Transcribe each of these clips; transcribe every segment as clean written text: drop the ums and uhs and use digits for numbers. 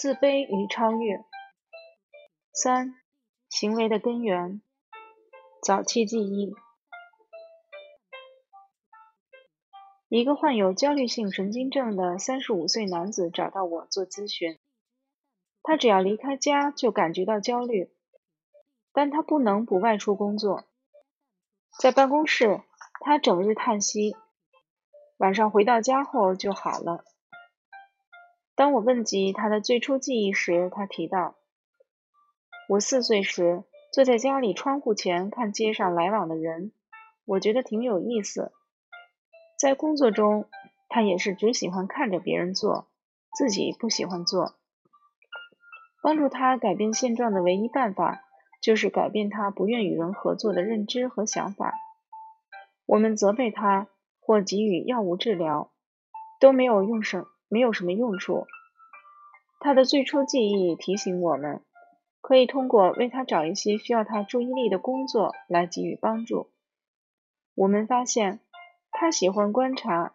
自卑与超越。3、行为的根源，早期记忆。一个患有焦虑性神经症的35岁男子找到我做咨询，他只要离开家就感觉到焦虑，但他不能不外出工作。在办公室，他整日叹息，晚上回到家后就好了。当我问及他的最初记忆时，他提到，我4岁时坐在家里窗户前看街上来往的人，我觉得挺有意思。在工作中，他也是只喜欢看着别人做，自己不喜欢做。帮助他改变现状的唯一办法，就是改变他不愿与人合作的认知和想法。我们责备他或给予药物治疗，都没有什么用处。他的最初记忆提醒我们，可以通过为他找一些需要他注意力的工作来给予帮助。我们发现，他喜欢观察，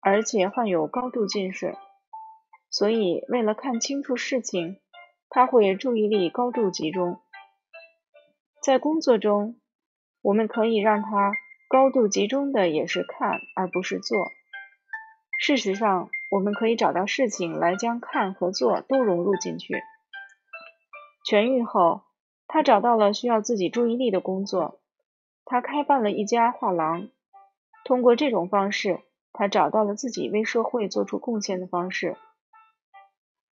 而且患有高度近视，所以为了看清楚事情，他会注意力高度集中。在工作中，我们可以让他高度集中的也是看，而不是做。事实上，我们可以找到事情来将看和做都融入进去。痊愈后，他找到了需要自己注意力的工作，他开办了一家画廊。通过这种方式，他找到了自己为社会做出贡献的方式。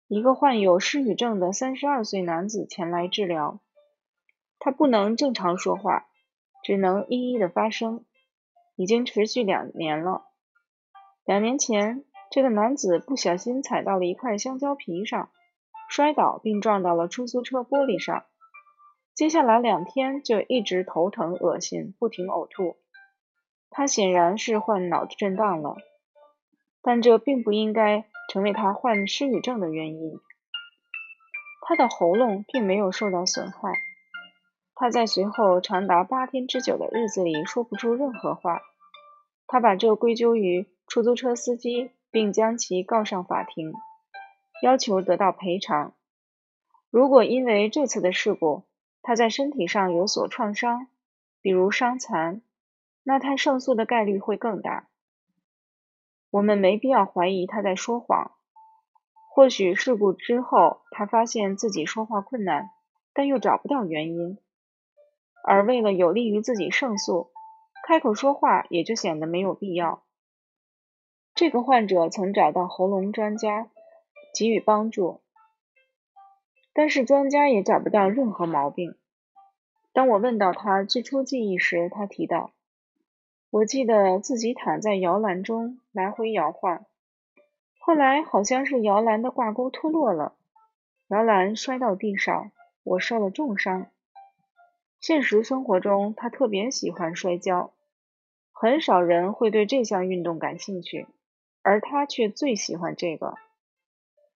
一个患有失语症的32岁男子前来治疗，他不能正常说话，只能一一的发声，已经持续2年了。2年前，这个男子不小心踩到了一块香蕉皮上，摔倒并撞到了出租车玻璃上。接下来2天就一直头疼、恶心，不停呕吐。他显然是患脑震荡了，但这并不应该成为他患失语症的原因。他的喉咙并没有受到损害，他在随后长达8天之久的日子里说不出任何话。他把这归咎于出租车司机，并将其告上法庭，要求得到赔偿。如果因为这次的事故，他在身体上有所创伤，比如伤残，那他胜诉的概率会更大。我们没必要怀疑他在说谎。或许事故之后，他发现自己说话困难，但又找不到原因。而为了有利于自己胜诉，开口说话也就显得没有必要。这个患者曾找到喉咙专家给予帮助，但是专家也找不到任何毛病。当我问到他最初记忆时，他提到，我记得自己躺在摇篮中来回摇晃，后来好像是摇篮的挂钩脱落了，摇篮摔到地上，我受了重伤。现实生活中，他特别喜欢摔跤，很少人会对这项运动感兴趣，而他却最喜欢这个。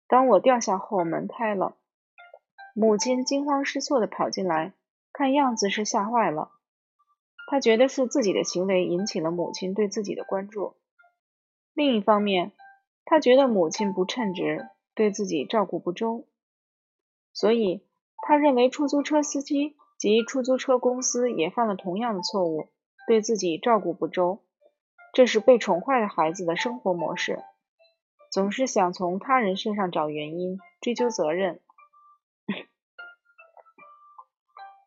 当我掉下后，门开了，母亲惊慌失措地跑进来，看样子是吓坏了。他觉得是自己的行为引起了母亲对自己的关注。另一方面，他觉得母亲不称职，对自己照顾不周，所以他认为出租车司机及出租车公司也犯了同样的错误，对自己照顾不周。这是被宠坏的孩子的生活模式，总是想从他人身上找原因，追究责任。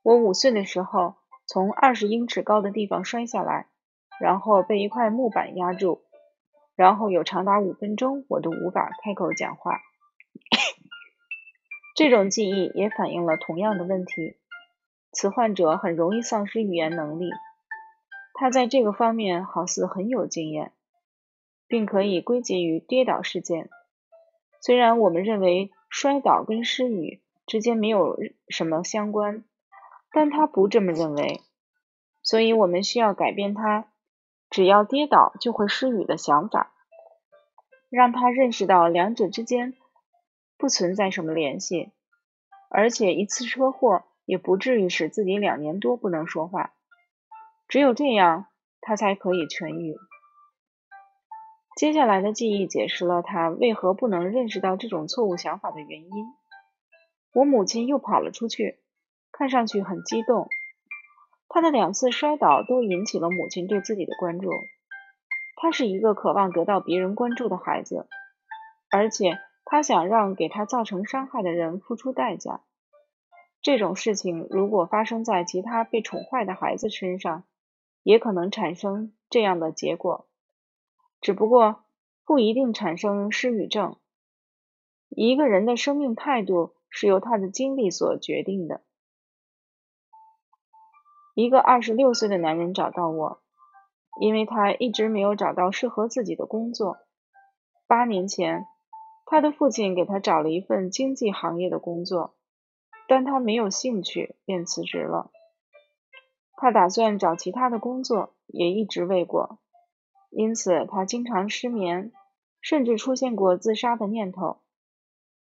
我5岁的时候，从20英尺高的地方摔下来，然后被一块木板压住，然后有长达5分钟我都无法开口讲话。这种记忆也反映了同样的问题。此患者很容易丧失语言能力，他在这个方面好似很有经验，并可以归结于跌倒事件。虽然我们认为摔倒跟失语之间没有什么相关，但他不这么认为，所以我们需要改变他只要跌倒就会失语的想法，让他认识到两者之间不存在什么联系，而且一次车祸也不至于使自己2年多不能说话。只有这样，他才可以痊愈。接下来的记忆解释了他为何不能认识到这种错误想法的原因。我母亲又跑了出去，看上去很激动。她的两次摔倒都引起了母亲对自己的关注。她是一个渴望得到别人关注的孩子，而且她想让给她造成伤害的人付出代价。这种事情如果发生在其他被宠坏的孩子身上，也可能产生这样的结果。只不过不一定产生失语症。一个人的生命态度是由他的经历所决定的。一个26岁的男人找到我，因为他一直没有找到适合自己的工作。8年前，他的父亲给他找了一份经济行业的工作，但他没有兴趣，便辞职了。他打算找其他的工作，也一直未果。因此他经常失眠，甚至出现过自杀的念头。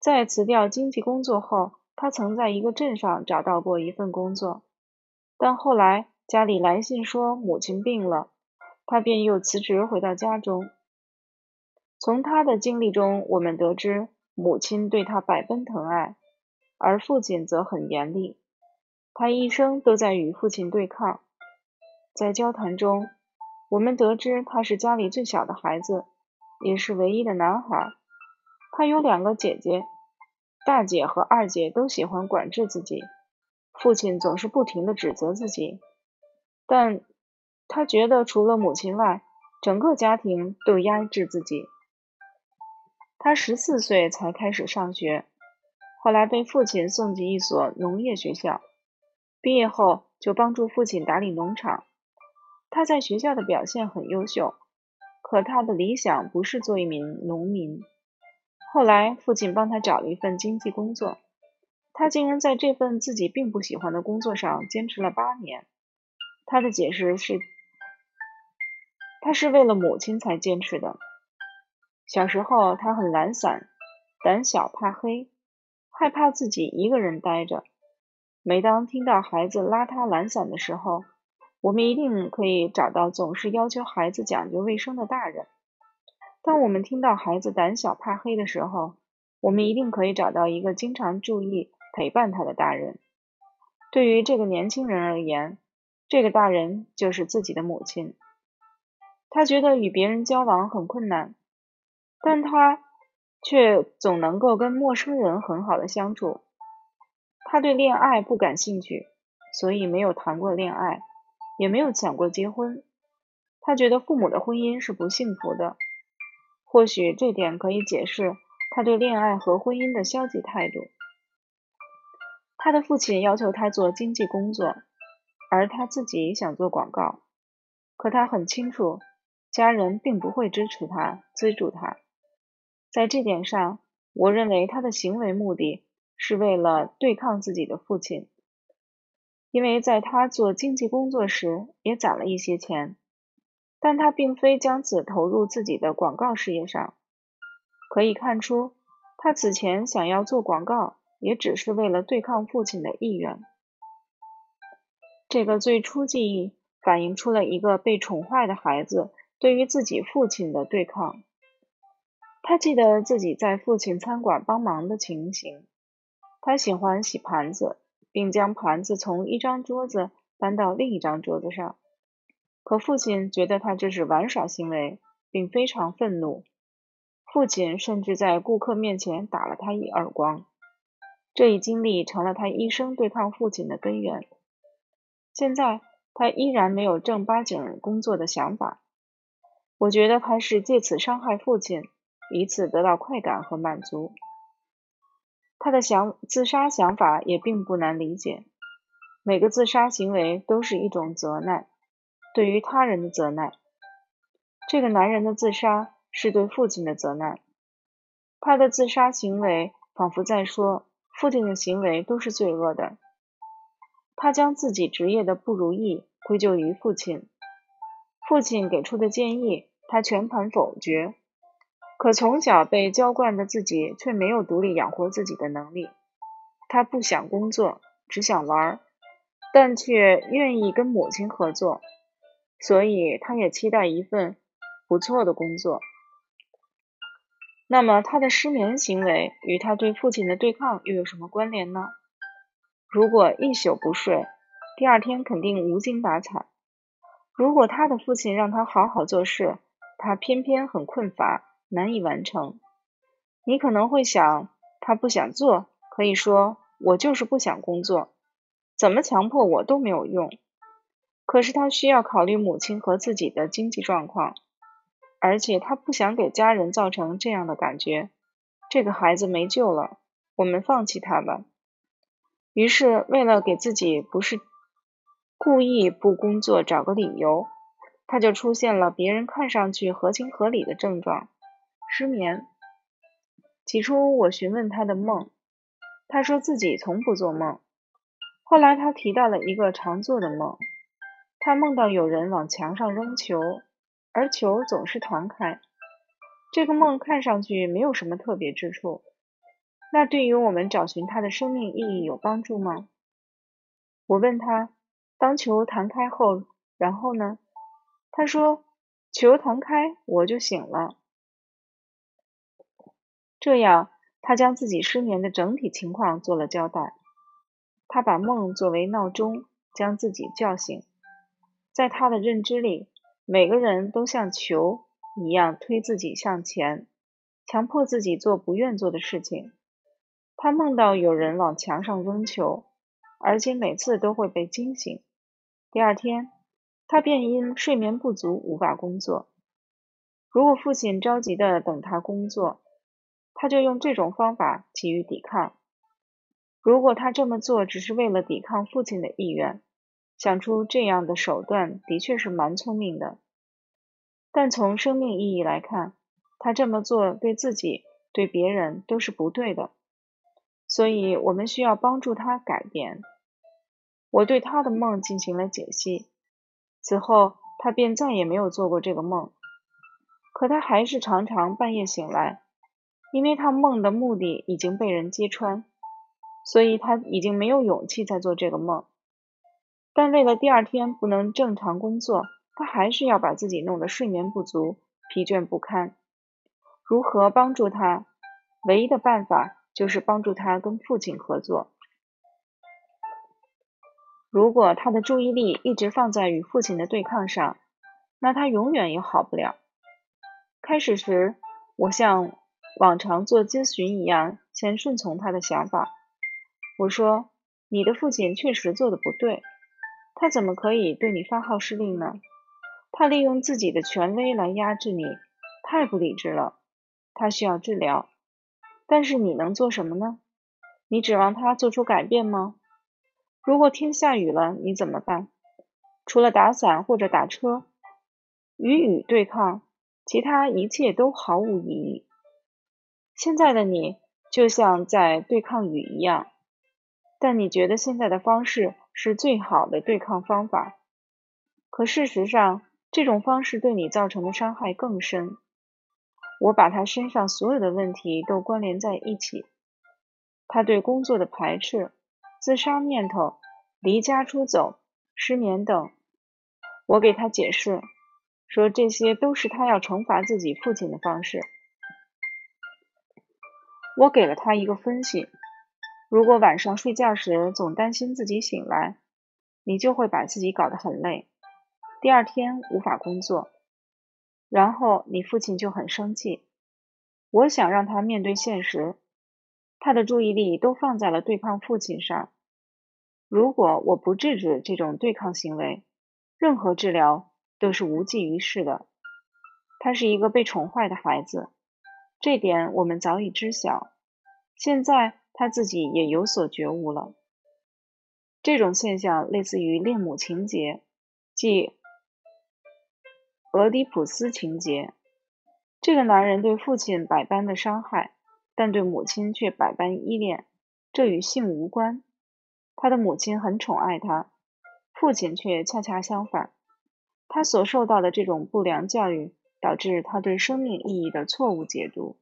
在辞掉经济工作后，他曾在一个镇上找到过一份工作，但后来家里来信说母亲病了，他便又辞职回到家中。从他的经历中，我们得知母亲对他百般疼爱，而父亲则很严厉。他一生都在与父亲对抗。在交谈中，我们得知他是家里最小的孩子，也是唯一的男孩。他有2个姐姐，大姐和二姐都喜欢管制自己，父亲总是不停地指责自己，但他觉得除了母亲外，整个家庭都压制自己。他14岁才开始上学，后来被父亲送进一所农业学校，毕业后就帮助父亲打理农场。他在学校的表现很优秀，可他的理想不是做一名农民。后来父亲帮他找了一份经济工作，他竟然在这份自己并不喜欢的工作上坚持了8年。他的解释是，他是为了母亲才坚持的。小时候他很懒散，胆小怕黑，害怕自己一个人待着。每当听到孩子邋遢懒散的时候，我们一定可以找到总是要求孩子讲究卫生的大人。当我们听到孩子胆小怕黑的时候，我们一定可以找到一个经常注意陪伴他的大人。对于这个年轻人而言，这个大人就是自己的母亲。他觉得与别人交往很困难，但他却总能够跟陌生人很好的相处。他对恋爱不感兴趣，所以没有谈过恋爱，也没有想过结婚。他觉得父母的婚姻是不幸福的，或许这点可以解释他对恋爱和婚姻的消极态度。他的父亲要求他做经济工作，而他自己想做广告，可他很清楚家人并不会支持他、资助他。在这点上，我认为他的行为目的是为了对抗自己的父亲。因为在他做经济工作时也攒了一些钱，但他并非将此投入自己的广告事业上。可以看出，他此前想要做广告也只是为了对抗父亲的意愿。这个最初记忆反映出了一个被宠坏的孩子对于自己父亲的对抗。他记得自己在父亲餐馆帮忙的情形。他喜欢洗盘子，并将盘子从一张桌子搬到另一张桌子上。可父亲觉得他这是玩耍行为，并非常愤怒。父亲甚至在顾客面前打了他一耳光。这一经历成了他一生对抗父亲的根源。现在他依然没有正八经工作的想法。我觉得他是借此伤害父亲，以此得到快感和满足。他的自杀想法也并不难理解。每个自杀行为都是一种责难，对于他人的责难。这个男人的自杀是对父亲的责难。他的自杀行为仿佛在说，父亲的行为都是罪恶的。他将自己职业的不如意归咎于父亲。父亲给出的建议，他全盘否决。可从小被娇惯的自己却没有独立养活自己的能力。他不想工作，只想玩，但却愿意跟母亲合作，所以他也期待一份不错的工作，那么他的失眠行为与他对父亲的对抗又有什么关联呢？如果一宿不睡，第二天肯定无精打采。如果他的父亲让他好好做事，他偏偏很困乏，难以完成。你可能会想，他不想做，可以说我就是不想工作，怎么强迫我都没有用。可是他需要考虑母亲和自己的经济状况，而且他不想给家人造成这样的感觉，这个孩子没救了，我们放弃他吧。于是为了给自己不是故意不工作找个理由，他就出现了别人看上去合情合理的症状，失眠。起初我询问他的梦，他说自己从不做梦。后来他提到了一个常做的梦，他梦到有人往墙上扔球，而球总是弹开。这个梦看上去没有什么特别之处，那对于我们找寻他的生命意义有帮助吗？我问他，当球弹开后，然后呢？他说，球弹开，我就醒了。这样，他将自己失眠的整体情况做了交代。他把梦作为闹钟，将自己叫醒。在他的认知里，每个人都像球一样推自己向前，强迫自己做不愿做的事情。他梦到有人往墙上扔球，而且每次都会被惊醒。第二天，他便因睡眠不足无法工作。如果父亲着急地等他工作，他就用这种方法给予抵抗。如果他这么做只是为了抵抗父亲的意愿，想出这样的手段的确是蛮聪明的。但从生命意义来看，他这么做对自己、对别人都是不对的。所以我们需要帮助他改变。我对他的梦进行了解析，此后他便再也没有做过这个梦。可他还是常常半夜醒来，因为他梦的目的已经被人揭穿，所以他已经没有勇气再做这个梦。但为了第二天不能正常工作，他还是要把自己弄得睡眠不足，疲倦不堪。如何帮助他？唯一的办法就是帮助他跟父亲合作。如果他的注意力一直放在与父亲的对抗上，那他永远也好不了。开始时，我像往常做咨询一样，先顺从他的想法。我说，你的父亲确实做得不对，他怎么可以对你发号施令呢？他利用自己的权威来压制你，太不理智了，他需要治疗。但是你能做什么呢？你指望他做出改变吗？如果天下雨了，你怎么办？除了打伞或者打车，与雨对抗，其他一切都毫无意义。现在的你就像在对抗雨一样，但你觉得现在的方式是最好的对抗方法。可事实上，这种方式对你造成的伤害更深。我把他身上所有的问题都关联在一起，他对工作的排斥、自杀念头、离家出走、失眠等。我给他解释，说这些都是他要惩罚自己父亲的方式。我给了他一个分析，如果晚上睡觉时总担心自己醒来，你就会把自己搞得很累，第二天无法工作。然后你父亲就很生气。我想让他面对现实，他的注意力都放在了对抗父亲上。如果我不制止这种对抗行为，任何治疗都是无济于事的。他是一个被宠坏的孩子，这点我们早已知晓，现在他自己也有所觉悟了。这种现象类似于恋母情节，即俄狄浦斯情节。这个男人对父亲百般的伤害，但对母亲却百般依恋，这与性无关。他的母亲很宠爱他，父亲却恰恰相反。他所受到的这种不良教育，导致他对生命意义的错误解读，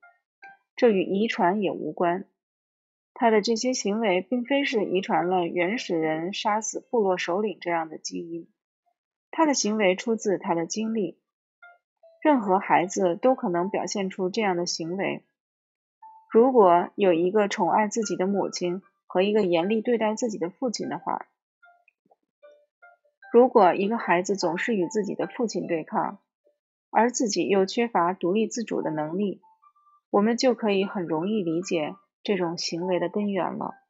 这与遗传也无关。他的这些行为并非是遗传了原始人杀死部落首领这样的基因，他的行为出自他的经历。任何孩子都可能表现出这样的行为，如果有一个宠爱自己的母亲和一个严厉对待自己的父亲的话，如果一个孩子总是与自己的父亲对抗，而自己又缺乏独立自主的能力，我们就可以很容易理解这种行为的根源了。